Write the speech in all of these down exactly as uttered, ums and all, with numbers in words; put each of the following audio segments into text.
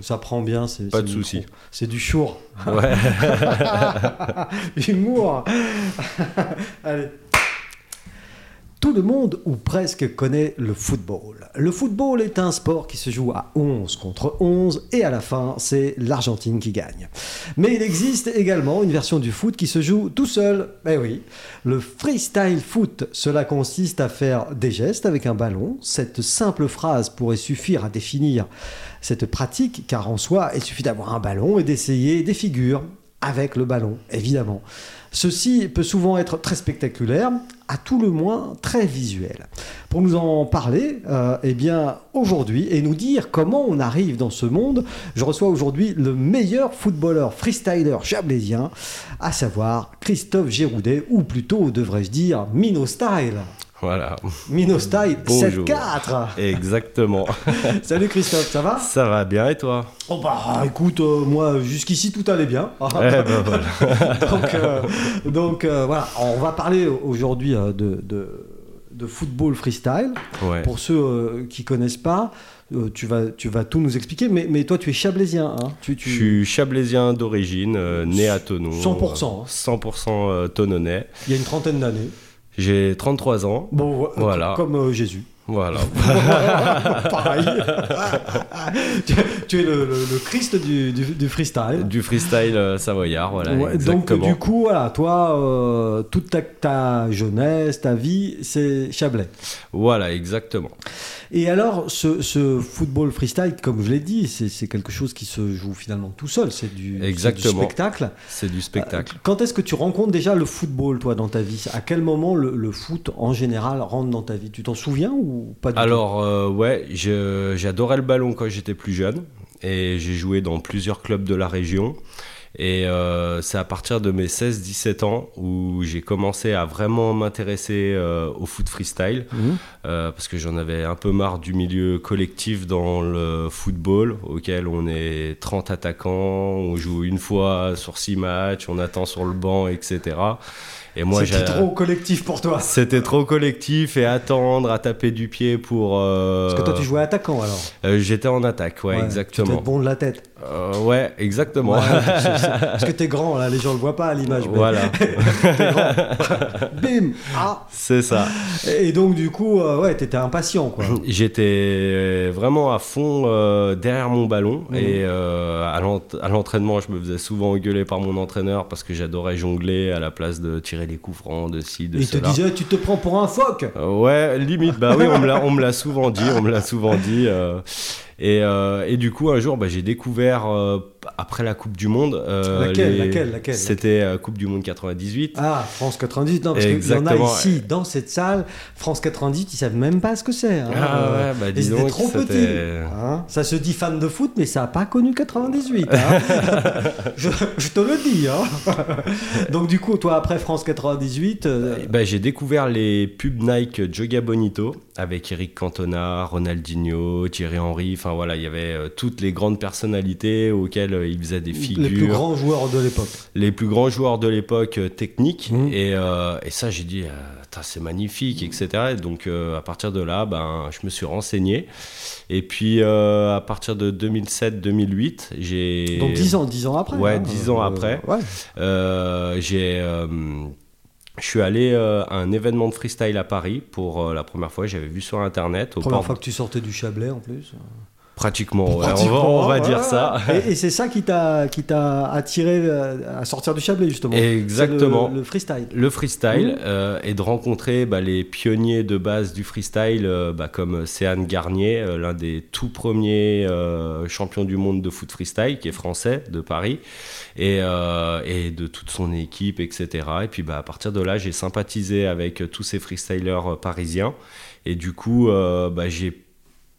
Ça prend bien, c'est pas c'est de souci. C'est du chour. Ouais. Humour. Allez. Tout le monde, ou presque, connaît le football. Le football est un sport qui se joue à onze contre onze et à la fin, c'est l'Argentine qui gagne. Mais il existe également une version du foot qui se joue tout seul. Eh oui, le freestyle foot. Cela consiste à faire des gestes avec un ballon. Cette simple phrase pourrait suffire à définir cette pratique, car en soi, il suffit d'avoir un ballon et d'essayer des figures avec le ballon, évidemment. Ceci peut souvent être très spectaculaire, à tout le moins très visuel. Pour nous en parler, euh, eh bien aujourd'hui, et nous dire comment on arrive dans ce monde, je reçois aujourd'hui le meilleur footballeur freestyler chablaisien, à savoir Christophe Géroudet, ou plutôt, devrais-je dire, Mino Style. Voilà. Mino Style sept quatre. Exactement. Salut Christophe, ça va ? Ça va bien et toi ? Oh bah écoute, euh, moi jusqu'ici tout allait bien. Eh ben voilà. donc euh, donc euh, voilà, on va parler aujourd'hui euh, de, de, de football freestyle. Ouais. Pour ceux euh, qui connaissent pas, euh, tu, vas, tu vas tout nous expliquer, mais, mais toi tu es chablaisien. Hein tu, tu... Je suis chablaisien d'origine, euh, né à Thonon. cent pour cent. cent pour cent euh, Thononnais. Il y a une trentaine d'années. J'ai trente-trois ans. Bon, voilà. Comme euh, Jésus. Voilà. Pareil. tu, tu es le, le, le Christ du, du, du freestyle. Du freestyle euh, savoyard, voilà. Ouais, exactement. Donc, du coup, voilà, toi, euh, toute ta, ta jeunesse, ta vie, c'est Chablais. Voilà, exactement. Et alors, ce, ce football freestyle, comme je l'ai dit, c'est, c'est quelque chose qui se joue finalement tout seul. C'est du, c'est du spectacle. C'est du spectacle. Quand est-ce que tu rencontres déjà le football, toi, dans ta vie ? À quel moment le, le foot, en général, rentre dans ta vie ? Tu t'en souviens ou pas du alors, tout ? Alors, euh, ouais, je, j'adorais le ballon quand j'étais plus jeune. Et j'ai joué dans plusieurs clubs de la région. Et euh, c'est à partir de mes seize dix-sept ans où j'ai commencé à vraiment m'intéresser euh, au foot freestyle, mmh. euh, parce que j'en avais un peu marre du milieu collectif dans le football, auquel on est trente attaquants, on joue une fois sur six matchs, on attend sur le banc, et cetera. Et moi, c'était j'ai... trop collectif pour toi. C'était trop collectif et attendre, à taper du pied pour... Euh... Parce que toi, tu jouais attaquant alors. Euh, j'étais en attaque, ouais, ouais exactement. Tu étais bon de la tête. Euh, ouais, exactement. Ouais, parce que t'es grand, là, les gens le voient pas à l'image. Mais... Voilà. T'es grand. Bim ah. C'est ça. Et donc, du coup, euh, ouais, t'étais impatient, quoi. J'étais vraiment à fond euh, derrière mon ballon. Mmh. Et euh, à, l'ent- à l'entraînement, je me faisais souvent engueuler par mon entraîneur parce que j'adorais jongler à la place de tirer les coups francs de ci, de cela. Il te disait, tu te prends pour un phoque. euh, Ouais, limite, bah oui, on me l'a, on me l'a souvent dit, on me l'a souvent dit. Euh, et, euh, et du coup, un jour, bah, j'ai découvert, euh, après la Coupe du Monde... Euh, laquelle, les... laquelle, laquelle C'était euh, Coupe du Monde quatre-vingt-dix-huit. Ah, France quatre-vingt-dix-huit, non, parce qu'il y en a ici, dans cette salle, France quatre-vingt-dix-huit, ils savent même pas ce que c'est. Hein, ah euh, ouais, bah dis donc, trop c'était... petit. Hein, ça se dit fan de foot, mais ça a pas connu quatre-vingt-dix-huit. Hein. je, je te le dis. Hein. Donc du coup, toi, après France quatre-vingt-dix-huit... Euh... Bah, j'ai découvert les pubs Nike Joga Bonito, avec Eric Cantona, Ronaldinho, Thierry Henry, enfin voilà, il y avait euh, toutes les grandes personnalités auxquelles euh, il faisait des figures. Les plus grands joueurs de l'époque. Les plus grands joueurs de l'époque euh, techniques. Mmh. Et, euh, et ça, j'ai dit, euh, c'est magnifique, et cetera. Et donc, euh, à partir de là, ben, je me suis renseigné. Et puis, euh, à partir de deux mille sept deux mille huit, j'ai... Donc, dix ans après. Ouais, hein, dix ans euh, après. Ouais. Euh, j'ai... Euh, Je suis allé euh, à un événement de freestyle à Paris pour euh, la première fois. J'avais vu sur Internet. Au première port... fois que tu sortais du Chablais en plus. Pratiquement, ouais. Pratiquement on va, on va ouais, dire ouais. ça. Et, et c'est ça qui t'a, qui t'a attiré à sortir du Chablais justement. Exactement. Le, le freestyle. Le freestyle mmh. euh, et de rencontrer bah, les pionniers de base du freestyle euh, bah, comme Sean Garnier, euh, l'un des tout premiers euh, champions du monde de foot freestyle qui est français de Paris. Et, euh, et de toute son équipe, et cetera. Et puis bah, à partir de là, j'ai sympathisé avec tous ces freestylers parisiens. Et du coup, euh, bah, j'ai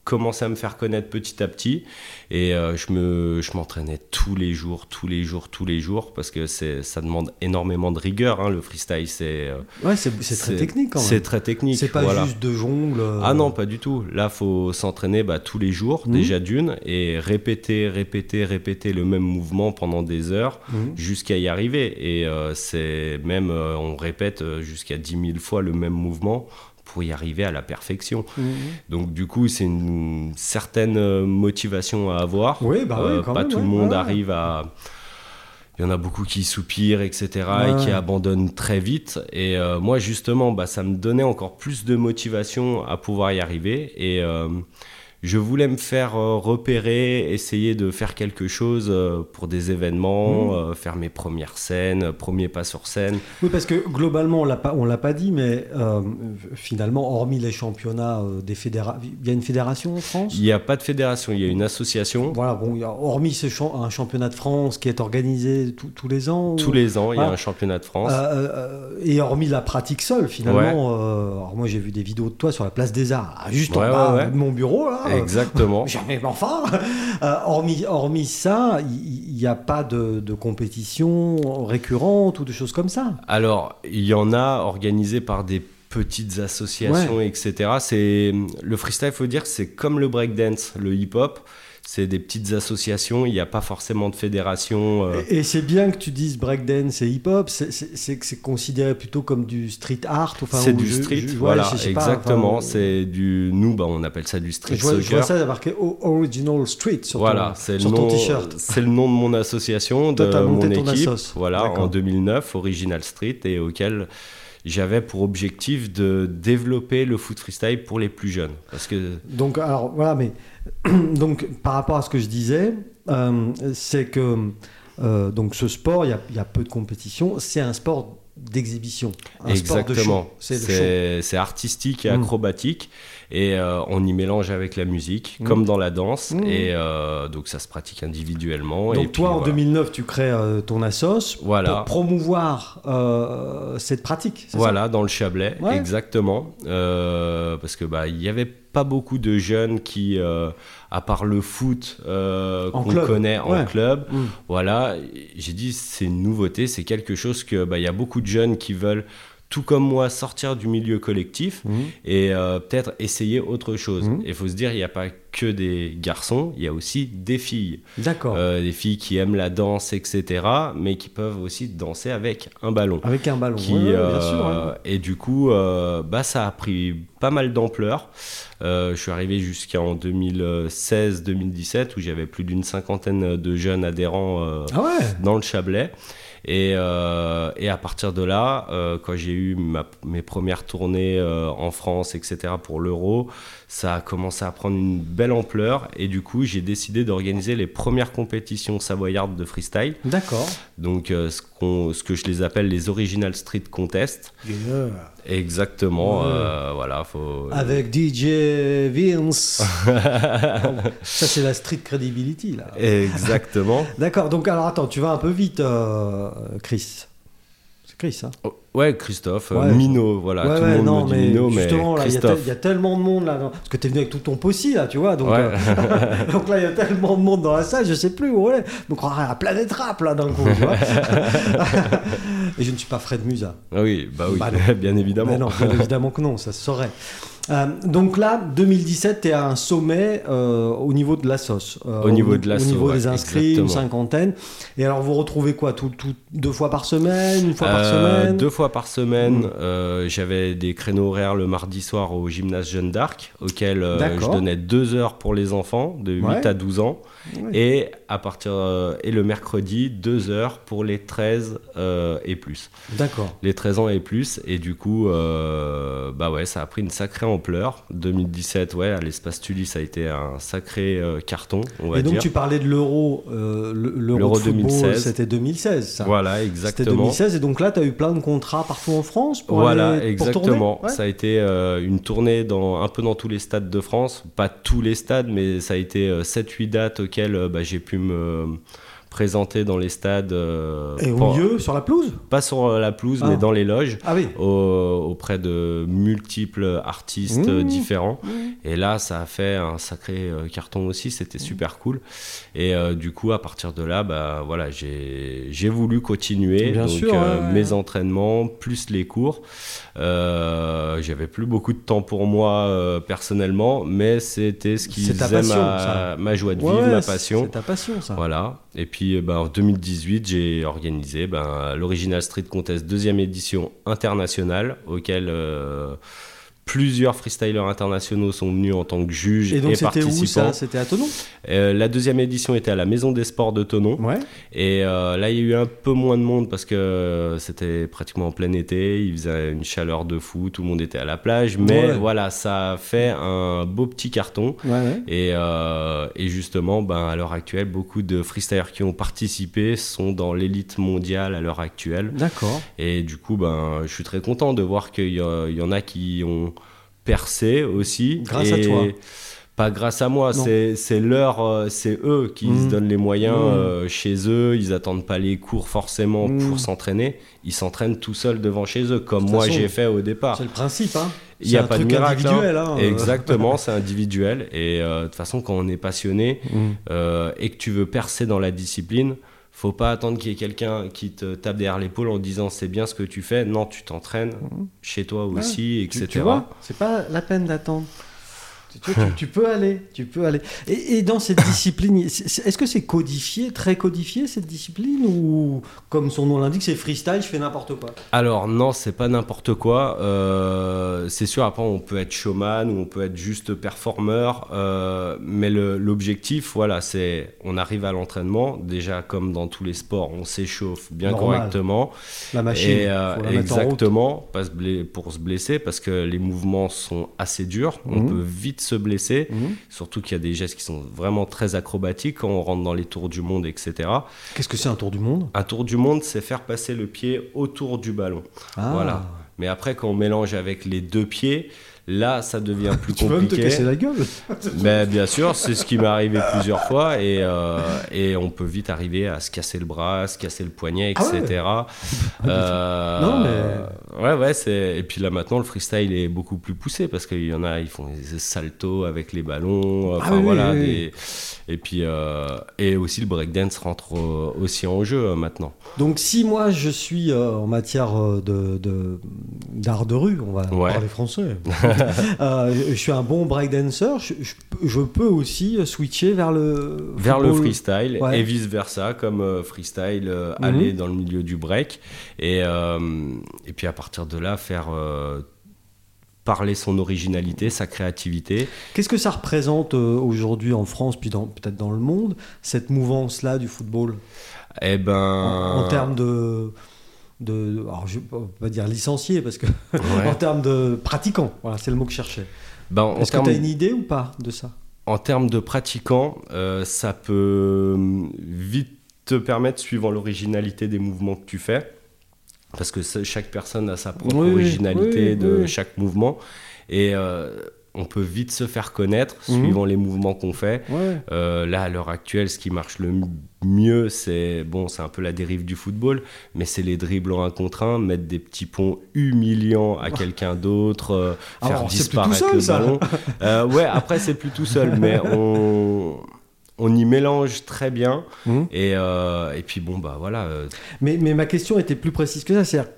commencé à me faire connaître petit à petit. Et euh, je, me, je m'entraînais tous les jours, tous les jours, tous les jours. Parce que c'est, ça demande énormément de rigueur, hein, le freestyle. C'est, euh, ouais, c'est, c'est, c'est très technique quand même. C'est très technique. C'est pas voilà. juste de jongle. Euh... Ah non, pas du tout. Là, il faut s'entraîner bah, tous les jours, mmh. déjà d'une. Et répéter, répéter, répéter le même mouvement pendant des heures mmh. jusqu'à y arriver. Et euh, c'est même, euh, on répète jusqu'à dix mille fois le même mouvement pour y arriver à la perfection. Mmh. Donc du coup, c'est une certaine motivation à avoir. Oui, bah euh, oui, quand pas même, tout ouais, le monde ouais. arrive à... Il y en a beaucoup qui soupirent, et cetera, ouais. et qui abandonnent très vite. Et euh, moi, justement, bah, ça me donnait encore plus de motivation à pouvoir y arriver. Et euh, je voulais me faire euh, repérer, essayer de faire quelque chose euh, pour des événements, mmh. euh, faire mes premières scènes, premiers pas sur scène. Oui, parce que globalement, on l'a pas, on l'a pas dit, mais euh, finalement, hormis les championnats euh, des fédérations... Il y a une fédération en France ? Il n'y a pas de fédération, il y a une association. Voilà, bon, y a, hormis ce cha- un championnat de France qui est organisé tout, tous les ans... Ou... Tous les ans, il ah. y a un championnat de France. Euh, euh, et hormis la pratique seule, finalement... Ouais. Euh, alors moi, j'ai vu des vidéos de toi sur la place des Arts, juste ouais, en bas ouais, ouais. de mon bureau, là. Exactement. Jamais, mais enfin, euh, hormis, hormis ça, il n'y a pas de, de compétition récurrente ou de choses comme ça. Alors, il y en a organisées par des petites associations, ouais. et cetera. C'est, le freestyle, il faut dire, c'est comme le breakdance, le hip-hop. C'est des petites associations, il n'y a pas forcément de fédération. Euh... Et, et c'est bien que tu dises breakdance et hip-hop, c'est, c'est, c'est, c'est considéré plutôt comme du street art. Enfin, c'est du je, street, je, voilà, je, je, je exactement. Pas, enfin, c'est du, nous, bah, on appelle ça du street je vois, soccer. Je vois ça marqué Original Street sur, voilà, ton, c'est sur le nom, ton t-shirt. C'est le nom de mon association, de Toi, mon équipe, voilà, d'accord. En deux mille neuf, Original Street, et auquel... J'avais pour objectif de développer le foot freestyle pour les plus jeunes. Parce que... Donc, alors, voilà, mais donc, par rapport à ce que je disais, euh, c'est que euh, donc, ce sport, il y, y a peu de compétition, c'est un sport d'exhibition. Un Exactement. Sport de show. C'est, c'est, show. c'est artistique et acrobatique. Mmh. Et euh, on y mélange avec la musique, mmh. comme dans la danse. Mmh. Et euh, donc, ça se pratique individuellement. Donc, et toi, puis, en voilà. deux mille neuf, tu crées euh, ton assos voilà. pour promouvoir euh, cette pratique. Voilà, dans le Chablais, ouais. exactement. Euh, parce que bah, il n'y avait pas beaucoup de jeunes qui, euh, à part le foot euh, qu'on club. connaît en ouais. club, mmh. voilà, j'ai dit, c'est une nouveauté, c'est quelque chose que bah, y a beaucoup de jeunes qui veulent, tout comme moi, sortir du milieu collectif mmh. et euh, peut-être essayer autre chose. Mmh. Et il faut se dire, il n'y a pas que des garçons, il y a aussi des filles. D'accord. Euh, des filles qui aiment la danse, et cetera, mais qui peuvent aussi danser avec un ballon. Avec un ballon, qui, ouais, euh, bien sûr. Ouais. Et du coup, euh, bah, ça a pris pas mal d'ampleur. Euh, je suis arrivé jusqu'en deux mille seize deux mille dix-sept, où j'avais plus d'une cinquantaine de jeunes adhérents euh, ah ouais. dans le Chablais. Et, euh, et à partir de là, euh, quand j'ai eu ma, mes premières tournées euh, en France, et cetera, pour l'Euro, ça a commencé à prendre une belle ampleur. Et du coup, j'ai décidé d'organiser les premières compétitions savoyardes de freestyle. D'accord. Donc, euh, ce, qu'on, ce que je les appelle les Original Street Contest. Yeah. Exactement. Ouais. Euh, voilà, faut... Avec D J Vince. Ça, c'est la street credibility, là. Exactement. D'accord. Donc, alors, attends, tu vas un peu vite, euh, Chris. C'est Chris, hein ? Oh. Ouais, Christophe, ouais. Mino, voilà, ouais, tout ouais, le monde non, me dit mais Mino, mais Christophe. Il y, te- y a tellement de monde là, parce que t'es venu avec tout ton possi là, tu vois, donc, ouais. euh, donc là il y a tellement de monde dans la salle, je sais plus où on est, donc on croirait à la planète rap là d'un coup, tu vois. Et je ne suis pas Fred Musa. Ah oui, bah oui, bah, bien évidemment. Bah non, bien évidemment que non, ça se saurait. Euh, donc là, deux mille dix-sept, t'es à un sommet euh, au niveau de la sauce. Euh, au niveau de la sauce. Au niveau ouais, des inscrits, exactement. Une cinquantaine. Et alors vous retrouvez quoi tout, tout, deux fois par semaine, une fois euh, par semaine deux fois par semaine, mmh. euh, j'avais des créneaux horaires le mardi soir au gymnase Jeanne d'Arc, auquel euh, je donnais deux heures pour les enfants de huit ouais. à douze ans, ouais. et à partir euh, et le mercredi deux heures pour les treize euh, et plus. D'accord. Les treize ans et plus, et du coup, euh, bah ouais, ça a pris une sacrée ampleur. deux mille dix-sept, ouais, à l'espace Tully, ça a été un sacré euh, carton. On va et donc dire. Tu parlais de l'euro, euh, l'euro, l'euro de football, deux mille seize. C'était deux mille seize, ça. Voilà, exactement. C'était deux mille seize, et donc là, tu as eu plein de contrats. Partout en France pour voilà, aller, exactement. Pour ouais. Ça a été euh, une tournée dans, un peu dans tous les stades de France. Pas tous les stades, mais ça a été euh, sept huit dates auxquelles euh, bah, j'ai pu me présenter dans les stades. Euh, Et au lieu, euh, sur la pelouse ? Pas sur la pelouse, ah. mais dans les loges, ah, oui. au, auprès de multiples artistes mmh. différents. Mmh. Et là, ça a fait un sacré euh, carton aussi, c'était mmh. super cool. Et euh, du coup, à partir de là, bah, voilà, j'ai, j'ai voulu continuer. Bien donc, sûr, euh, ouais. mes entraînements, plus les cours. Euh, j'avais plus beaucoup de temps pour moi euh, personnellement, mais c'était ce qui faisait passion, ma, ma joie de ouais, vivre, ma passion. C'est ta passion, ça. Voilà. Et puis, Puis ben, en deux mille dix-huit, j'ai organisé ben, l'Original Street Contest deuxième édition internationale, auquel euh, Plusieurs freestylers internationaux sont venus en tant que juges et, donc et c'était participants. Où ça ? C'était à Thonon ? euh, La deuxième édition était à la Maison des Sports de Thonon. Ouais. Et euh, là, il y a eu un peu moins de monde parce que c'était pratiquement en plein été. Il faisait une chaleur de fou. Tout le monde était à la plage. Mais ouais. voilà, ça a fait un beau petit carton. Ouais, ouais. Et, euh, et justement, ben, à l'heure actuelle, beaucoup de freestylers qui ont participé sont dans l'élite mondiale à l'heure actuelle. D'accord. Et du coup, ben, je suis très content de voir qu'il y, a, il y en a qui ont... percé aussi. Grâce à toi. Pas grâce à moi, c'est, c'est leur, c'est eux qui mmh. se donnent les moyens mmh. euh, chez eux. Ils attendent pas les cours forcément mmh. pour s'entraîner. Ils s'entraînent tout seuls devant chez eux, comme moi façon, j'ai fait au départ. C'est le principe, hein. Il y a un pas truc de miracle, individuel, hein. Exactement, c'est individuel. Et euh, de toute façon, quand on est passionné mmh. euh, et que tu veux percer dans la discipline, faut pas attendre qu'il y ait quelqu'un qui te tape derrière l'épaule en disant c'est bien ce que tu fais. Non, tu t'entraînes mmh. chez toi aussi, ouais, et cetera. Tu, tu vois, c'est pas la peine d'attendre. Tu, tu, tu peux aller, tu peux aller. Et, et dans cette discipline, est-ce que c'est codifié, très codifié cette discipline, ou comme son nom l'indique, c'est freestyle, je fais n'importe quoi? Alors non, c'est pas n'importe quoi. Euh, c'est sûr, après on peut être showman ou on peut être juste performeur, euh, mais le, l'objectif, voilà, c'est on arrive à l'entraînement. Déjà, comme dans tous les sports, on s'échauffe bien normal. Correctement. La machine, et, euh, faut la mettre exactement, en route. Pas se blé- pour se blesser, parce que les mouvements sont assez durs. On mmh. peut vite se blesser, mmh. surtout qu'il y a des gestes qui sont vraiment très acrobatiques quand on rentre dans les tours du monde, et cetera. Qu'est-ce que c'est un tour du monde ? Un tour du monde, c'est faire passer le pied autour du ballon. Ah. Voilà. Mais après, quand on mélange avec les deux pieds, là, ça devient plus tu compliqué. Tu peux même te casser la gueule. Mais bien sûr, c'est ce qui m'est arrivé plusieurs fois, et, euh, et on peut vite arriver à se casser le bras, à se casser le poignet, et cetera. Ah ouais. euh, non mais ouais, ouais, c'est. Et puis là maintenant, le freestyle est beaucoup plus poussé parce qu'il y en a, ils font des saltos avec les ballons. Enfin ah oui, voilà. Oui, oui. Des... Et puis euh, et aussi le breakdance rentre aussi en jeu maintenant. Donc si moi je suis euh, en matière de, de d'art de rue, on va ouais. parler français. euh, je suis un bon breakdancer, je, je, je peux aussi switcher vers le vers football. Le freestyle ouais. et vice versa, comme euh, freestyle euh, mm-hmm. aller dans le milieu du break et euh, et puis à partir de là faire euh, parler son originalité, sa créativité. Qu'est-ce que ça représente euh, aujourd'hui en France, puis dans, peut-être dans le monde, cette mouvance là du football? Eh ben en, en termes de De, alors je ne vais pas dire licencié parce que ouais. en termes de pratiquants, voilà, c'est le mot que je cherchais. Ben, Est-ce terme... que tu as une idée ou pas de ça ? En termes de pratiquants, euh, ça peut vite te permettre, suivant l'originalité des mouvements que tu fais, parce que chaque personne a sa propre oui, originalité oui, de oui. chaque mouvement, et euh, on peut vite se faire connaître suivant mmh. les mouvements qu'on fait. Ouais. Euh, là, à l'heure actuelle, ce qui marche le mieux, c'est, bon, c'est un peu la dérive du football, mais c'est les dribbles en un contre un, mettre des petits ponts humiliants à quelqu'un d'autre, euh, ah, faire disparaître seul, le ballon. euh, ouais, après, c'est plus tout seul, mais on... on y mélange très bien mmh. et, euh, et puis bon bah voilà. Mais, mais ma question était plus précise que ça, c'est-à-dire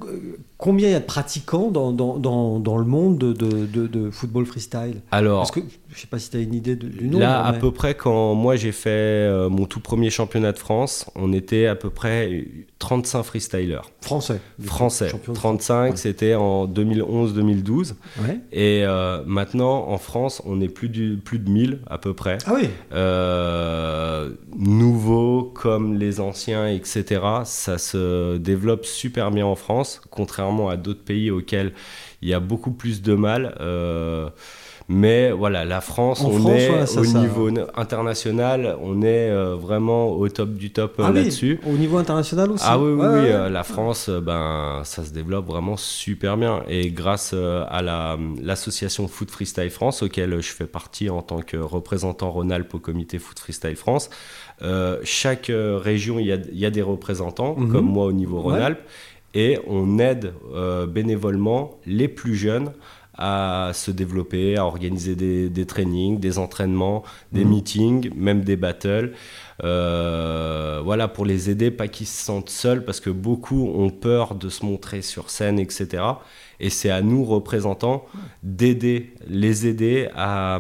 combien il y a de pratiquants dans, dans, dans, dans le monde de, de, de football freestyle ? Alors, parce que, je ne sais pas si tu as une idée de, du nombre. Là mais... à peu près quand moi j'ai fait euh, mon tout premier championnat de France, on était à peu près trente-cinq freestylers. Français Français, coup, trente-cinq ouais. C'était en deux mille onze deux mille douze ouais. Et euh, maintenant en France on est plus, du, plus de mille à peu près. Ah oui euh, Euh, nouveaux comme les anciens, et cetera. Ça se développe super bien en France, contrairement à d'autres pays auxquels il y a beaucoup plus de mal. Euh, mais voilà, la France, en on France, est ouais, ça, au ça, niveau ça. international, on est euh, vraiment au top du top ah là-dessus. Oui, au niveau international aussi. Ah oui, ouais, oui, ouais. Euh, la France, ben, ça se développe vraiment super bien. Et grâce euh, à la, l'association Foot Freestyle France, auquel je fais partie en tant que représentant Rhône-Alpes au comité Foot Freestyle France, euh, chaque euh, région, il y, y a des représentants, mm-hmm. comme moi au niveau Rhône-Alpes, ouais. et on aide euh, bénévolement les plus jeunes à se développer, à organiser des, des trainings, des entraînements, des mmh. meetings, même des battles. Euh, voilà, pour les aider, pas qu'ils se sentent seuls, parce que beaucoup ont peur de se montrer sur scène, et cetera. Et c'est à nous, représentants, d'aider, les aider à...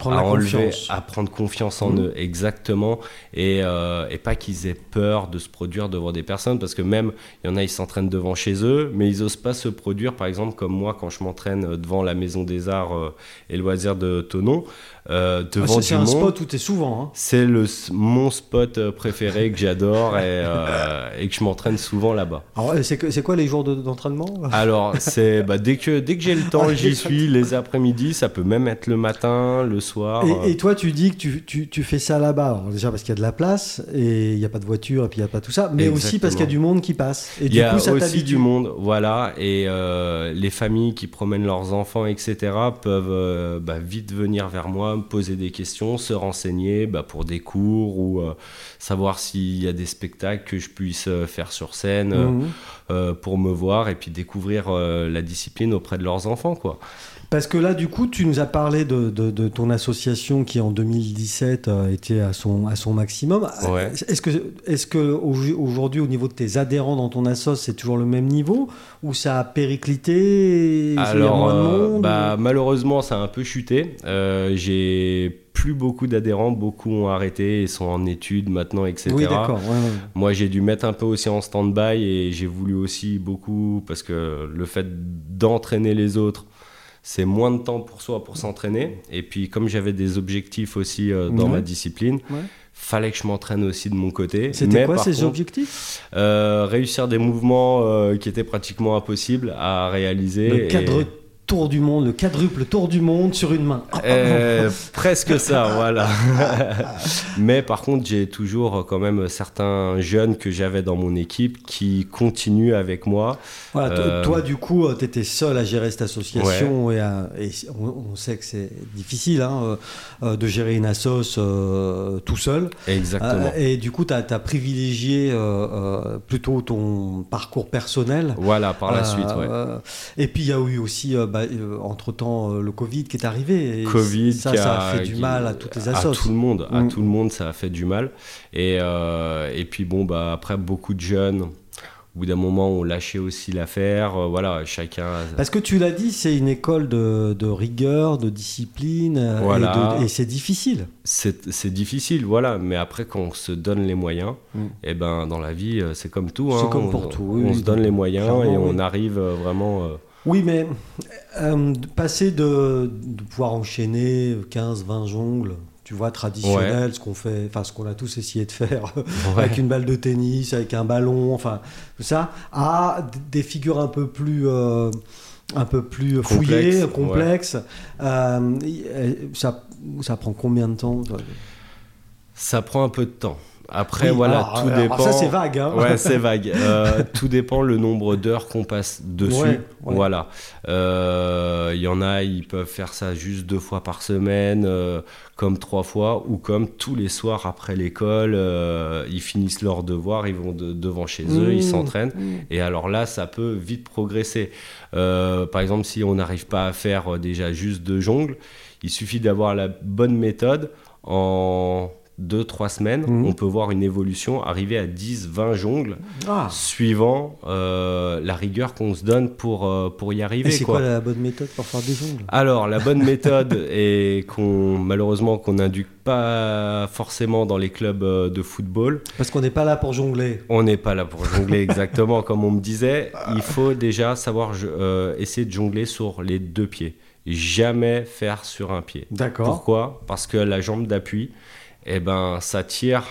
prendre à relever, confiance. à prendre confiance en mmh. eux, exactement, et, euh, et pas qu'ils aient peur de se produire devant des personnes, parce que même, il y en a, ils s'entraînent devant chez eux, mais ils n'osent pas se produire, par exemple, comme moi, quand je m'entraîne devant la Maison des Arts euh, et Loisirs de Thonon, euh, devant ah, c'est, du c'est monde. C'est un spot où tu es souvent. Hein. C'est le, mon spot préféré que j'adore et, euh, et que je m'entraîne souvent là-bas. Alors, c'est, que, c'est quoi les jours de, d'entraînement ? Alors, c'est, bah, dès, que, dès que j'ai le temps, ah, j'y suis, les après-midi, ça peut même être le matin, le soir. Et, euh... et toi, tu dis que tu, tu, tu fais ça là-bas. Alors, déjà parce qu'il y a de la place et il n'y a pas de voiture et puis il n'y a pas tout ça, mais Exactement. aussi parce qu'il y a du monde qui passe. Et il y a coup, ça aussi t'habitue. du monde, voilà. Et euh, les familles qui promènent leurs enfants, et cetera, peuvent euh, bah, vite venir vers moi, me poser des questions, se renseigner bah, pour des cours ou euh, savoir s'il y a des spectacles que je puisse euh, faire sur scène mmh. euh, pour me voir et puis découvrir euh, la discipline auprès de leurs enfants, quoi. Parce que là, du coup, tu nous as parlé de, de, de ton association qui, en deux mille dix-sept, était à son, à son maximum. Ouais. Est-ce que, est-ce que aujourd'hui, au niveau de tes adhérents dans ton asso, c'est toujours le même niveau ou ça a périclité? Alors, euh, bah, ou... malheureusement, ça a un peu chuté. Euh, j'ai plus beaucoup d'adhérents, beaucoup ont arrêté et sont en études maintenant, et cetera. Oui, d'accord, ouais, ouais. Moi, j'ai dû mettre un peu aussi en stand-by et j'ai voulu aussi beaucoup, parce que le fait d'entraîner les autres, c'est moins de temps pour soi pour s'entraîner. Et puis, comme j'avais des objectifs aussi euh, dans ouais. ma discipline, ouais. fallait que je m'entraîne aussi de mon côté. C'était Mais, quoi ces contre, objectifs euh, réussir des mouvements euh, qui étaient pratiquement impossibles à réaliser. Le cadre et... tour du monde, le quadruple tour du monde sur une main. Euh, presque ça, voilà. Mais par contre, j'ai toujours quand même certains jeunes que j'avais dans mon équipe qui continuent avec moi. Voilà, t- euh... Toi, du coup, tu étais seul à gérer cette association ouais. et, à, et on, on sait que c'est difficile hein, euh, de gérer une assoce euh, tout seul. Exactement. Euh, et du coup, tu as privilégié euh, plutôt ton parcours personnel. Voilà, par la euh, suite, ouais. Euh, et puis, il y a eu aussi... Euh, bah, entre-temps, le Covid qui est arrivé. Et Covid ça, qui a, ça a fait du mal à toutes les assos. À tout le monde, mmh. à tout le monde, ça a fait du mal. Et, euh, et puis bon, bah, après, beaucoup de jeunes, au bout d'un moment, ont lâché aussi l'affaire. Euh, voilà, chacun... Parce que tu l'as dit, c'est une école de, de rigueur, de discipline, voilà. et, de, et c'est difficile. C'est, c'est difficile, voilà. Mais après, quand on se donne les moyens, mmh. et ben, dans la vie, c'est comme tout. Hein, c'est comme on, pour tout. Oui, on oui, se donne les moyens et oui. on arrive vraiment... Euh, Oui, mais euh, passer de, de pouvoir enchaîner quinze vingt jongles, tu vois, traditionnels, ouais. ce qu'on fait, enfin ce qu'on a tous essayé de faire, ouais. avec une balle de tennis, avec un ballon, enfin tout ça, à des figures un peu plus... Euh, un peu plus fouillées, complexe, complexes. Ouais. Euh, ça, ça prend combien de temps ? Ça prend un peu de temps. Après, oui, voilà, alors, tout alors, dépend. Ça, c'est vague. Hein. Ouais, c'est vague. Euh, tout dépend le nombre d'heures qu'on passe dessus. Ouais, ouais. Voilà. Il euh, y en a, ils peuvent faire ça juste deux fois par semaine, euh, comme trois fois, ou comme tous les soirs après l'école. Euh, ils finissent leurs devoirs, ils vont de, devant chez eux, mmh, ils s'entraînent. Mmh. Et alors là, ça peut vite progresser. Euh, par exemple, si on n'arrive pas à faire euh, déjà juste deux jongles, il suffit d'avoir la bonne méthode en... deux, trois semaines, mmh. on peut voir une évolution arriver à dix, vingt jongles ah. suivant euh, la rigueur qu'on se donne pour, euh, pour y arriver. Et c'est quoi, quoi la bonne méthode pour faire des jongles ? Alors, la bonne méthode est qu'on, malheureusement, qu'on n'induit pas forcément dans les clubs de football. Parce qu'on n'est pas là pour jongler. On n'est pas là pour jongler, exactement. Comme on me disait, il faut déjà savoir euh, essayer de jongler sur les deux pieds. Jamais faire sur un pied. D'accord. Pourquoi ? Parce que la jambe d'appui, et eh ben ça tire,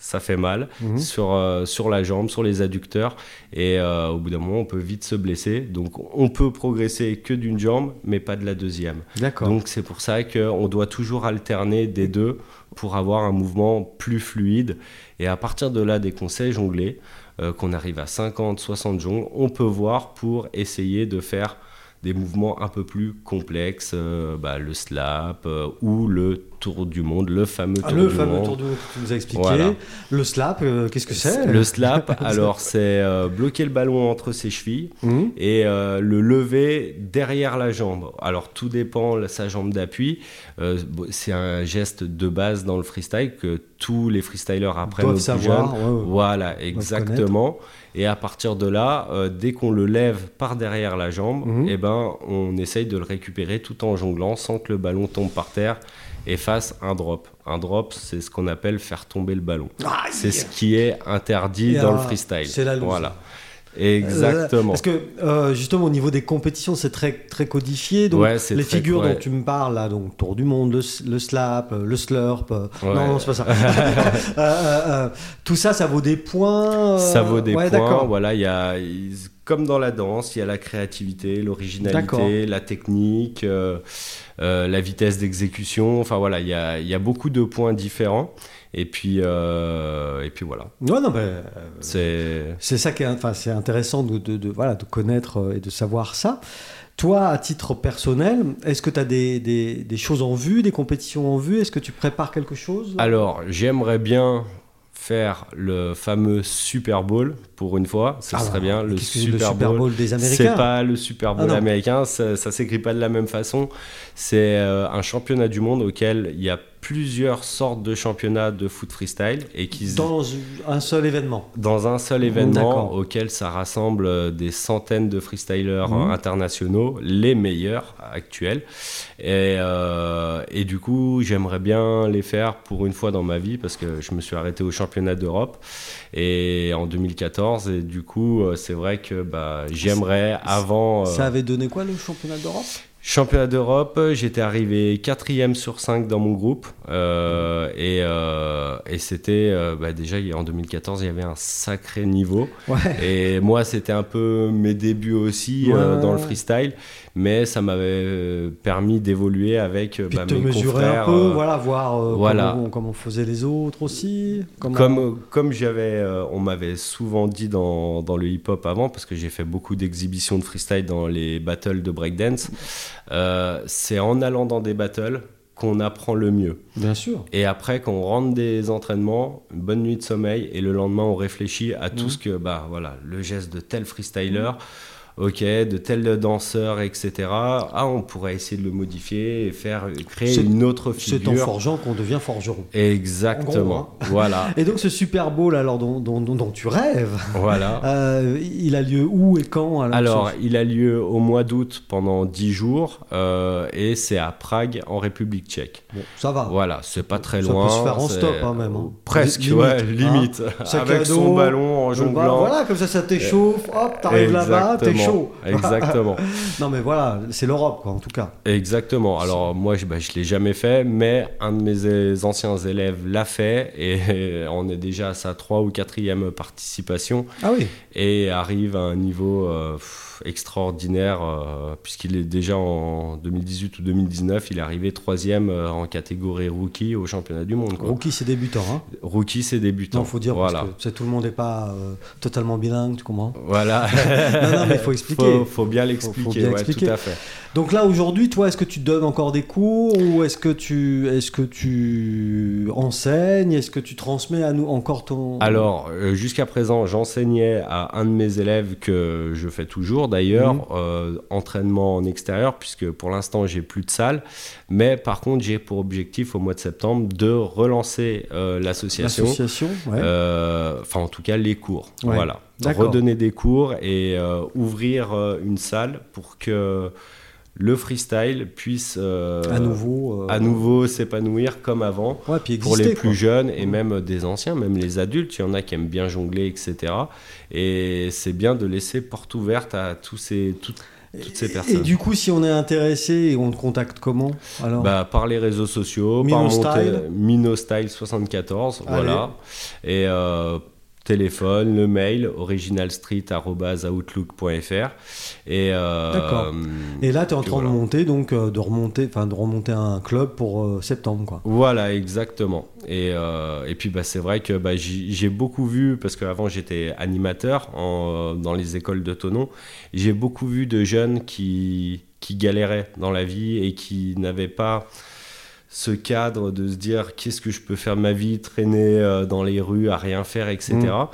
ça fait mal mmh. sur, euh, sur la jambe, sur les adducteurs et euh, au bout d'un moment on peut vite se blesser, donc on peut progresser que d'une jambe mais pas de la deuxième. D'accord. Donc c'est pour ça qu'on doit toujours alterner des deux pour avoir un mouvement plus fluide, et à partir de là, dès qu'on sait jongler, euh, qu'on arrive à cinquante soixante jongles, on peut voir pour essayer de faire des mouvements un peu plus complexes, euh, bah, le slap euh, ou le tour du monde, le fameux ah, tour le du fameux monde. Le fameux tour du monde que tu nous as expliqué. Voilà. Le slap, euh, qu'est-ce que c'est ? Le slap, alors c'est euh, bloquer le ballon entre ses chevilles mmh. et euh, le lever derrière la jambe. Alors tout dépend de sa jambe d'appui. Euh, c'est un geste de base dans le freestyle que tous les freestylers apprennent aux plus jeunes. Ouais, ouais. Voilà, exactement. Et à partir de là, euh, dès qu'on le lève par derrière la jambe, mmh. eh ben, on essaye de le récupérer tout en jonglant sans que le ballon tombe par terre et fasse un drop. Un drop, c'est ce qu'on appelle faire tomber le ballon. Ah, c'est yeah. ce qui est interdit yeah. dans le freestyle. C'est la loose. Voilà. Exactement. Parce que euh, justement au niveau des compétitions, c'est très très codifié. Donc ouais, les très, figures ouais. dont tu me parles là, donc tour du monde, le, le slap, le slurp. Euh, ouais. Non non, c'est pas ça. euh, euh, tout ça, ça vaut des points. Euh... Ça vaut des ouais, points. D'accord. Voilà, il y a y, comme dans la danse, il y a la créativité, l'originalité, d'accord. la technique, euh, euh, la vitesse d'exécution. Enfin voilà, il y a il y a beaucoup de points différents. Et puis, euh, et puis voilà. Ouais, non, bah, euh, c'est... c'est ça qui est, enfin, c'est intéressant de, de, de, voilà, de connaître et de savoir ça. Toi, à titre personnel, est-ce que tu as des, des, des choses en vue, des compétitions en vue ? Est-ce que tu prépares quelque chose ? Alors, j'aimerais bien faire le fameux Super Bowl pour une fois. Ça ah serait bah, bien. Le Super, le Super Bowl, Bowl des Américains. C'est pas le Super Bowl ah américain. Ça, ça s'écrit pas de la même façon. C'est euh, un championnat du monde auquel il y a plusieurs sortes de championnats de foot freestyle et qui dans un seul événement dans un seul événement mmh, auquel ça rassemble des centaines de freestylers mmh. internationaux, les meilleurs actuels, et euh, et du coup j'aimerais bien les faire pour une fois dans ma vie, parce que je me suis arrêté au championnat d'Europe et en deux mille quatorze, et du coup c'est vrai que bah j'aimerais ça, avant ça euh... avait donné quoi le championnat d'Europe? Championnat d'Europe, j'étais arrivé quatrième sur cinq dans mon groupe, euh, et, euh, et c'était euh, bah déjà en deux mille quatorze, il y avait un sacré niveau, ouais. et moi c'était un peu mes débuts aussi ouais. euh, dans le freestyle, mais ça m'avait permis d'évoluer avec bah, mes confrères. Puis te mesurer un peu, euh, voilà, voir euh, voilà. Comment, comment faisaient les autres aussi. Comment... Comme, comme j'avais, euh, on m'avait souvent dit dans, dans le hip-hop avant, parce que j'ai fait beaucoup d'exhibitions de freestyle dans les battles de breakdance. Euh, c'est en allant dans des battles qu'on apprend le mieux. Bien sûr. Et après, quand on rentre des entraînements, une bonne nuit de sommeil, et le lendemain, on réfléchit à tout mmh. ce que, bah voilà, le geste de tel freestyler, mmh. ok, de tel danseur, et cetera. Ah, on pourrait essayer de le modifier et faire créer c'est, une autre figure. C'est en forgeant qu'on devient forgeron. Exactement. En gros, hein. Voilà. Et donc, ce Super Bowl, alors dont, dont, dont, dont tu rêves, voilà. euh, il a lieu où et quand? Alors, alors il a lieu au mois d'août pendant dix jours, euh, et c'est à Prague, en République tchèque. Bon, ça va. Voilà, c'est pas très ça loin. Ça peut se faire en stop, hein, même. Hein. Presque, limite, ouais, limite. Hein. Avec cadeau, son ballon en jonglant. Voilà, comme ça, ça t'échauffe. Hop, t'arrives là-bas, t'es chaud. Exactement. Non, mais voilà, c'est l'Europe, quoi, en tout cas. Exactement. Alors, moi, je, bah, je l'ai jamais fait, mais un de mes anciens élèves l'a fait, et on est déjà à sa trois ou quatrième participation. Ah oui. Et arrive à un niveau euh, extraordinaire, euh, puisqu'il est déjà en deux mille dix-huit ou deux mille dix-neuf, il est arrivé troisième euh, en catégorie rookie au championnat du monde. Quoi. Rookie, c'est débutant. Hein. Rookie, c'est débutant. Non, faut dire, voilà. Parce que c'est, tout le monde n'est pas euh, totalement bilingue, tu comprends ? Voilà. non, non, mais il faut expliquer. Il faut, faut bien l'expliquer, faut, faut bien ouais, expliquer. Tout à fait. Donc là, aujourd'hui, toi, est-ce que tu donnes encore des cours, ou est-ce que tu, est-ce que tu enseignes ? Est-ce que tu transmets à nous encore ton... Alors, euh, jusqu'à présent, j'enseignais à un de mes élèves que je fais toujours, d'ailleurs, mmh. euh, entraînement en extérieur, puisque pour l'instant j'ai plus de salle, mais par contre j'ai pour objectif au mois de septembre de relancer euh, l'association, l'association ouais. euh, enfin en tout cas les cours, ouais. voilà, d'accord. redonner des cours et euh, ouvrir euh, une salle pour que le freestyle puisse euh, à nouveau, euh, à nouveau s'épanouir comme avant, ouais, puis exister, pour les plus quoi. Jeunes et même des anciens, même les adultes, il y en a qui aiment bien jongler, et cetera. Et c'est bien de laisser porte ouverte à tous ces, tout, toutes ces personnes. Et du coup, si on est intéressé, on te contacte comment alors ? Bah, par les réseaux sociaux, Mino par Style. Mon t- Mino Style soixante-quatorze, allez. Voilà. Et euh, téléphone, le mail, original street arobase outlook point f r. Et, euh, D'accord. Et là, tu es en train voilà. de monter, donc de remonter, enfin de remonter un club pour euh, septembre, quoi. Voilà, exactement. Et, euh, et puis, bah, c'est vrai que bah, j'ai beaucoup vu, parce qu'avant, j'étais animateur en, dans les écoles de Thonon, j'ai beaucoup vu de jeunes qui, qui galéraient dans la vie et qui n'avaient pas... ce cadre de se dire qu'est-ce que je peux faire de ma vie, traîner euh, dans les rues à rien faire, et cetera.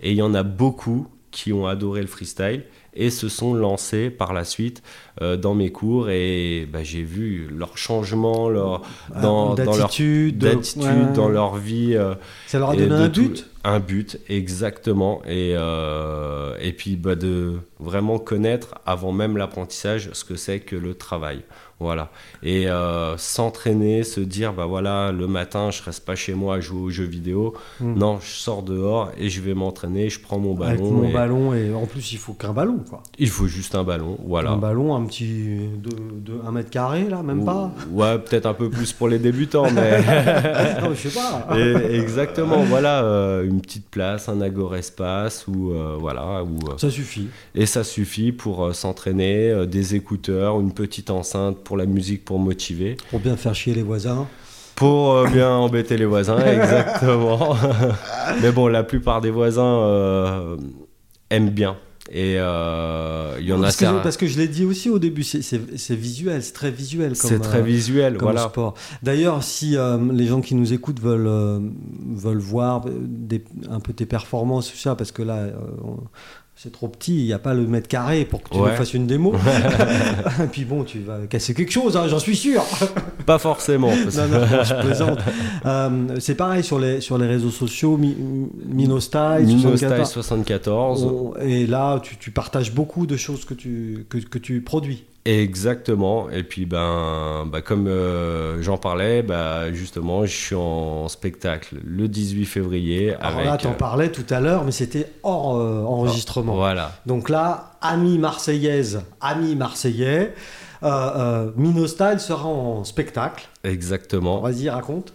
Mmh. Et il y en a beaucoup qui ont adoré le freestyle et se sont lancés par la suite euh, dans mes cours, et bah, j'ai vu leur changement, leur, dans, euh, dans leur attitude, ouais. dans leur vie. Euh, Ça leur a donné un tout, but Un but, exactement. Et, euh, et puis bah, de vraiment connaître, avant même l'apprentissage, ce que c'est que le travail. Voilà. Et euh, s'entraîner, se dire, bah voilà, le matin, je reste pas chez moi à jouer aux jeux vidéo. Mmh. Non, je sors dehors et je vais m'entraîner, je prends mon ballon. Avec mon et... ballon, et en plus, il faut qu'un ballon, quoi. Il faut juste un ballon, voilà. Un ballon, un petit de, de un mètre carré, là, même Ou, pas. Ouais, peut-être un peu plus pour les débutants, mais... non, je sais pas. Et, exactement, voilà, euh, une petite place, un agor-espace, ou euh, voilà. Où, euh, ça suffit. Et ça suffit pour euh, s'entraîner, euh, des écouteurs, une petite enceinte pour Pour la musique, pour motiver. Pour bien faire chier les voisins. Pour euh, bien embêter les voisins, exactement. Mais bon, la plupart des voisins euh, aiment bien. Et euh, il y en parce a que ça... je, parce que je l'ai dit aussi au début, c'est, c'est, c'est visuel, c'est très visuel. Comme, c'est très euh, visuel, comme voilà. Sport. D'ailleurs, si euh, les gens qui nous écoutent veulent euh, veulent voir des, un peu tes performances, tout ça, parce que là. Euh, on... C'est trop petit, il n'y a pas le mètre carré pour que tu ouais. me fasses une démo. Et puis bon, tu vas casser quelque chose, hein, j'en suis sûr. Pas forcément. Parce... non, non, je plaisante. Euh, c'est pareil sur les, sur les réseaux sociaux, Mi- Mino Style, Mino Style soixante-quatorze. On, et là, tu, tu partages beaucoup de choses que tu, que, que tu produis. Exactement. Et puis, ben, ben comme euh, j'en parlais, ben, justement, je suis en spectacle le dix-huit février. Alors avec, là, t'en euh... parlais tout à l'heure, mais c'était hors euh, enregistrement. Oh, voilà. Donc là, amis marseillaises, amis marseillais, euh, euh, Mino Style sera en spectacle. Exactement. Vas-y, raconte.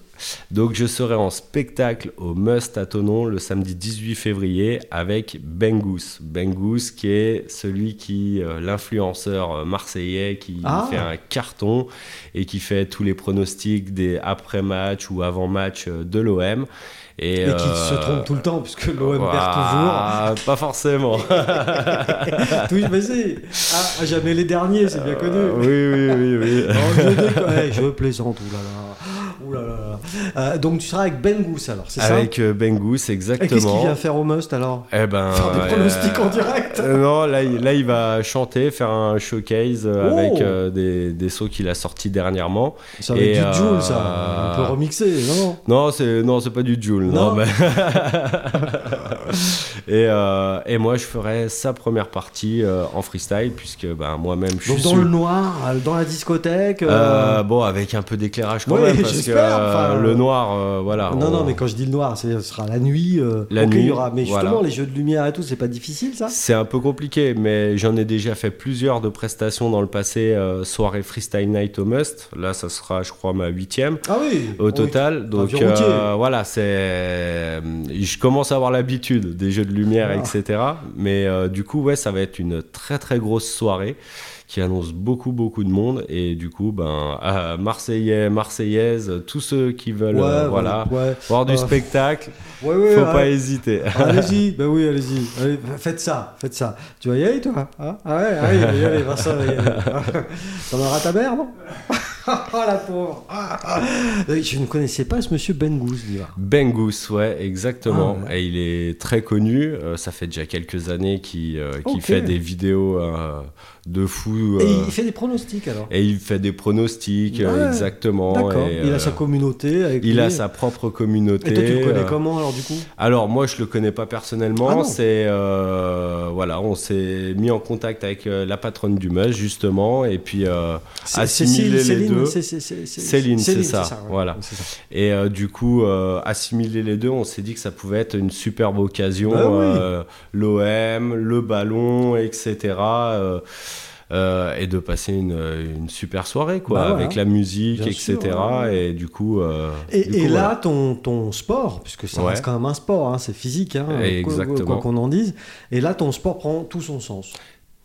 Donc, je serai en spectacle au Must à Thonon le samedi dix-huit février avec Bengous. Bengous qui est celui qui, euh, l'influenceur marseillais qui ah. fait un carton et qui fait tous les pronostics des après-match ou avant-match de l'O M. Et, et euh, qui se trompe tout le temps, puisque l'O M ouah, perd toujours. Pas forcément. Oui, mais si. Ah, jamais les derniers, c'est bien connu. Euh, oui, oui, oui. oui. Non, je, déco- hey, je plaisante, oulala. Oulala. Euh, donc tu seras avec Bengous alors, c'est avec ça? Avec euh, Bengous, exactement. Et qu'est-ce qu'il vient faire au Must alors? Eh ben, faire des pronostics euh, en direct euh, Non, là, là il va chanter, faire un showcase euh, oh avec euh, des, des sauts qu'il a sortis dernièrement. C'est avec et, du euh, Joule ça, on peut remixer, non non c'est, non, c'est pas du Joule. Non, non mais... et, euh, et moi je ferai sa première partie euh, en freestyle, puisque bah, moi-même je donc suis... Donc dans sous... le noir, dans la discothèque euh... Euh, Bon, avec un peu d'éclairage quand oui, même, parce que euh, enfin, le noir, euh, voilà. Non, on... non, mais quand je dis le noir, ce sera la nuit. Euh, la okay, nuit, il y aura, mais justement, voilà. Les jeux de lumière et tout, c'est pas difficile, ça? C'est un peu compliqué, mais j'en ai déjà fait plusieurs de prestations dans le passé, euh, soirée freestyle night au Must. Là, ça sera, je crois, ma huitième ah oui, au total. Oui. Donc euh, voilà, c'est... je commence à avoir l'habitude des jeux de lumière, ah. et cetera. Mais euh, du coup, ouais, ça va être une très, très grosse soirée qui annonce beaucoup, beaucoup de monde. Et du coup, ben, euh, Marseillais, Marseillaises, tous ceux qui veulent ouais, euh, voilà, ouais. voir du euh, spectacle, ouais, ouais, faut ouais, pas allez. hésiter. Allez-y, ben oui, allez-y. Allez, faites ça, faites ça. Tu vas y aller, toi hein? Ah ouais, allez, allez, allez, Vincent, allez, allez. T'en auras ta mère, non? Oh la pauvre! Je ne connaissais pas ce monsieur Bengous. Bengous, ouais, exactement. Ah, ouais. Et il est très connu. Euh, ça fait déjà quelques années qu'il, euh, qu'il okay. fait des vidéos euh, de fou. Euh, et il fait des pronostics alors? Et il fait des pronostics, ouais, euh, exactement. D'accord. Et, euh, il a sa communauté. Avec il lui. a sa propre communauté. Et toi, tu le connais euh... comment alors du coup? Alors, moi, je ne le connais pas personnellement. Ah, c'est, euh, voilà, on s'est mis en contact avec euh, la patronne du Meuse, justement. Et puis, euh, assimiler les deux. C'est, c'est, c'est, c'est, Céline, Céline, c'est ça, c'est ça ouais. voilà. C'est ça. Et euh, du coup, euh, assimiler les deux, on s'est dit que ça pouvait être une superbe occasion, bah, euh, oui. l'O M, le ballon, et cetera. Euh, euh, et de passer une, une super soirée, quoi, bah, voilà. avec la musique, bien et cetera. Sûr, ouais. Et du coup, euh, et, du coup, et là, ouais. ton, ton sport, puisque ça ouais. reste quand même un sport, hein, c'est physique, hein, quoi, quoi qu'on en dise. Et là, ton sport prend tout son sens.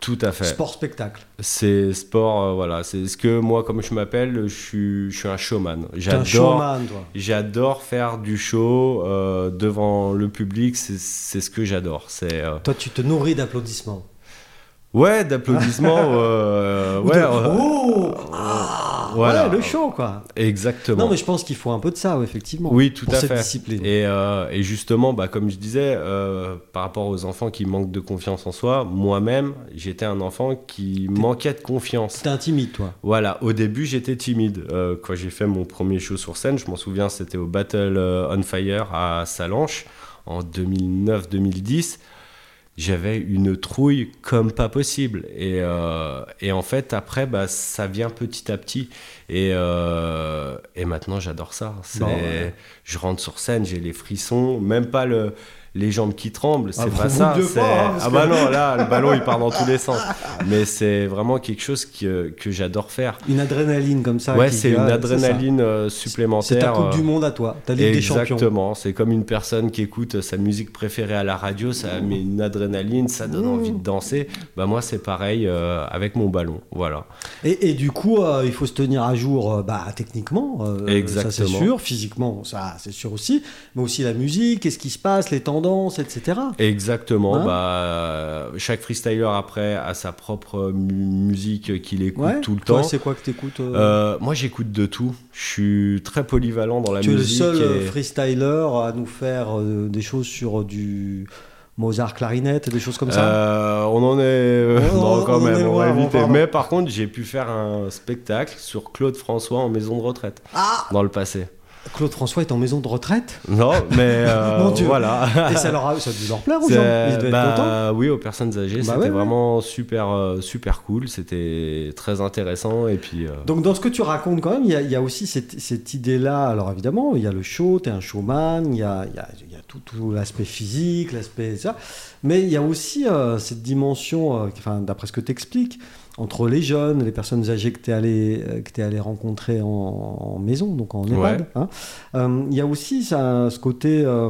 Tout à fait. Sport-spectacle. C'est sport, euh, voilà. C'est ce que moi, comme je m'appelle, je suis, je suis un showman. J'adore, un showman, toi. J'adore faire du show euh, devant le public, c'est, c'est ce que j'adore. C'est, euh... Toi, tu te nourris d'applaudissements. Ouais, d'applaudissements. euh, ouais, de... euh... Oh ah voilà, ouais, le show, quoi. Exactement. Non, mais je pense qu'il faut un peu de ça, effectivement. Oui, tout à fait. Pour cette discipline. Et, euh, et justement, bah, comme je disais, euh, par rapport aux enfants qui manquent de confiance en soi, moi-même, j'étais un enfant qui T'es... manquait de confiance. T'étais un timide, toi. Voilà. Au début, j'étais timide. Euh, quand j'ai fait mon premier show sur scène, je m'en souviens, c'était au Battle on Fire à Salanches en deux mille neuf deux mille dix. J'avais une trouille comme pas possible et, euh, et en fait après bah, ça vient petit à petit et, euh, et maintenant j'adore ça. C'est, bon, ouais. Je rentre sur scène, j'ai les frissons, même pas le, les jambes qui tremblent, c'est ah, pas ça c'est... Fois, hein, ah bah que... non là le ballon il part dans tous les sens, mais c'est vraiment quelque chose que, que j'adore faire, une adrénaline comme ça. Ouais, c'est une a, adrénaline c'est supplémentaire, c'est ta coupe du monde à toi, ta ligue des champions. Exactement, c'est comme une personne qui écoute sa musique préférée à la radio, ça mmh. met une adrénaline, ça donne envie de danser. Bah moi c'est pareil euh, avec mon ballon, voilà. Et, et du coup euh, il faut se tenir à jour euh, bah, techniquement, euh, exactement. Ça c'est sûr, physiquement ça c'est sûr aussi, mais aussi la musique, qu'est-ce qui se passe, les tendances, et cetera. Exactement, hein? Bah chaque freestyler après a sa propre musique qu'il écoute ouais, tout le toi, temps. C'est quoi que t'écoutes euh... Euh, Moi j'écoute de tout. Je suis très polyvalent dans la tu musique. Tu es le seul et... freestyler à nous faire euh, des choses sur du Mozart clarinette, des choses comme ça. Euh, on en est euh, oh, non, quand on même, on va éviter. Pardon. Mais par contre, j'ai pu faire un spectacle sur Claude François en maison de retraite ah dans le passé. Claude François est en maison de retraite ? Non, mais euh, voilà. Et ça leur a, ça dû leur plaire aux c'est, gens. Ils devaient bah, être contents. Oui, aux personnes âgées, bah c'était ouais, vraiment ouais. super, super cool. C'était très intéressant. Et puis. Euh... Donc dans ce que tu racontes quand même, il y a, il y a aussi cette, cette idée-là. Alors évidemment, il y a le show, t'es un showman, il y a, il y a, il y a tout, tout l'aspect physique, l'aspect ça. Mais il y a aussi euh, cette dimension, euh, enfin d'après ce que t'expliques, entre les jeunes, les personnes âgées que tu es allé, allé rencontrer en, en maison, donc en EHPAD. Ouais. Hein. Euh, y a aussi ça, ce côté euh,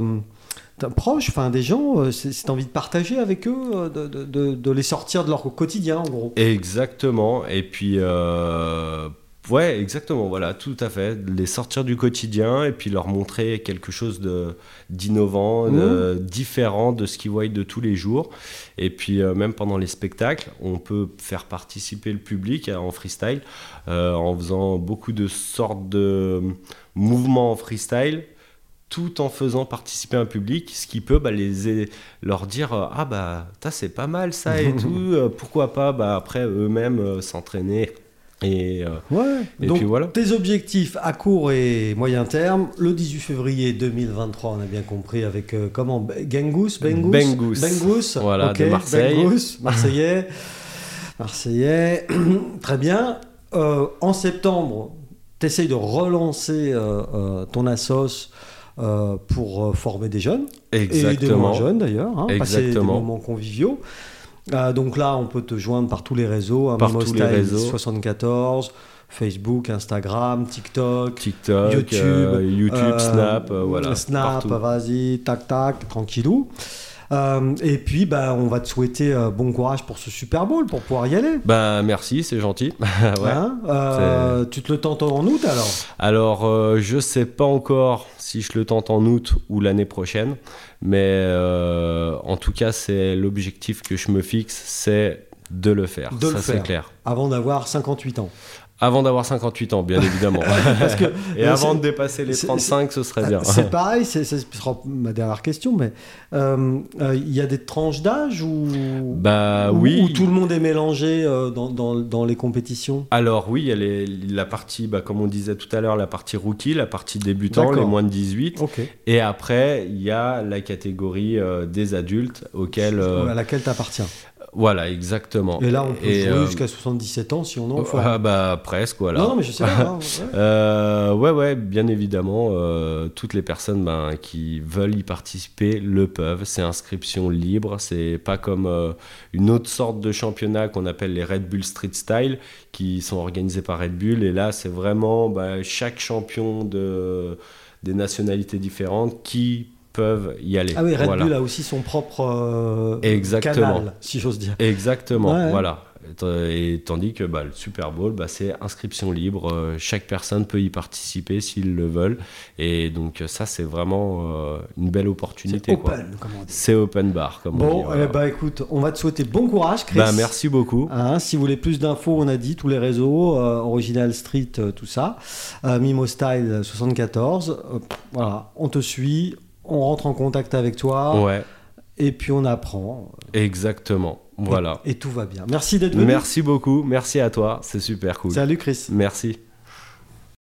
proche enfin, des gens, euh, c'est, c'est envie de partager avec eux, de, de, de, de les sortir de leur quotidien en gros. Exactement, et puis... Euh... Ouais, exactement, voilà, tout à fait. Les sortir du quotidien et puis leur montrer quelque chose de, d'innovant, mmh. de, différent de ce qu'ils voient de tous les jours. Et puis, euh, même pendant les spectacles, on peut faire participer le public en freestyle euh, en faisant beaucoup de sortes de mouvements en freestyle, tout en faisant participer un public, ce qui peut bah, les, leur dire « Ah bah, c'est pas mal ça et tout, pourquoi pas bah, ?» Après, eux-mêmes euh, s'entraîner. Et, euh, ouais. et donc, puis voilà. Tes objectifs à court et moyen terme, le dix-huit février deux mille vingt-trois, on a bien compris, avec euh, comment Bengous Bengous Bengous, Bengous. Voilà, okay. De Marseille. Bengous, Marseillais. Marseillais. Très bien. Euh, en septembre, tu essayes de relancer euh, euh, ton assos euh, pour euh, former des jeunes. Exactement. Et des moins jeunes d'ailleurs, hein, passer des moments conviviaux. Euh, donc là, on peut te joindre par tous les réseaux, hein, Mino Style soixante-quatorze, Facebook, Instagram, TikTok, TikTok YouTube, euh, YouTube euh, Snap, euh, voilà. Snap, partout. Vas-y, tac tac, tranquillou. Euh, et puis, bah, on va te souhaiter euh, bon courage pour ce Super Bowl, pour pouvoir y aller. Bah, merci, c'est gentil. ouais. hein euh, c'est... Tu te le tentes en août alors ? Alors, euh, je sais pas encore si je le tente en août ou l'année prochaine, mais euh, en tout cas, c'est l'objectif que je me fixe, c'est de le faire. De Ça, le faire. C'est clair. Avant d'avoir cinquante-huit ans. Avant d'avoir cinquante-huit ans, bien évidemment. Parce que, et avant de dépasser les trente-cinq, ce serait bien. C'est pareil, c'est, ce sera ma dernière question, mais il euh, euh, y a des tranches d'âge où, bah, où, oui. où tout le monde est mélangé euh, dans, dans, dans les compétitions ? Alors oui, il y a les, la partie, bah, comme on disait tout à l'heure, la partie rookie, la partie débutant, D'accord. les moins de dix-huit. Okay. Et après, il y a la catégorie euh, des adultes auxquels, euh, à laquelle tu appartiens. Voilà, exactement. Et là, on peut et jouer euh... jusqu'à soixante-dix-sept ans si on en fait. Ah bah presque, voilà. Non, non mais je sais pas. Ouais. euh, ouais, ouais, bien évidemment, euh, toutes les personnes ben, qui veulent y participer le peuvent. C'est inscription libre, c'est pas comme euh, une autre sorte de championnat qu'on appelle les Red Bull Street Style, qui sont organisés par Red Bull. Et là, c'est vraiment ben, chaque champion de des nationalités différentes qui peuvent y aller. Ah oui, Red voilà. Bull a aussi son propre euh, canal, si j'ose dire. Exactement, ouais, ouais. voilà. Et tandis que bah, le Super Bowl, bah, c'est inscription libre, euh, chaque personne peut y participer s'ils le veulent, et donc ça c'est vraiment euh, une belle opportunité. C'est open, quoi. Comme on dit. C'est open bar, comme bon, on dit. Bon, voilà. eh bah, écoute, on va te souhaiter bon courage, Chris. Bah, merci beaucoup. Hein, si vous voulez plus d'infos, on a dit tous les réseaux, euh, Original Street, euh, tout ça, euh, Mimo Style soixante-quatorze, euh, voilà, on te suit, on rentre en contact avec toi, ouais. Et puis on apprend. Exactement. Voilà. Et, et tout va bien. Merci d'être venu. Merci beaucoup. Merci à toi. C'est super cool. Salut Chris. Merci.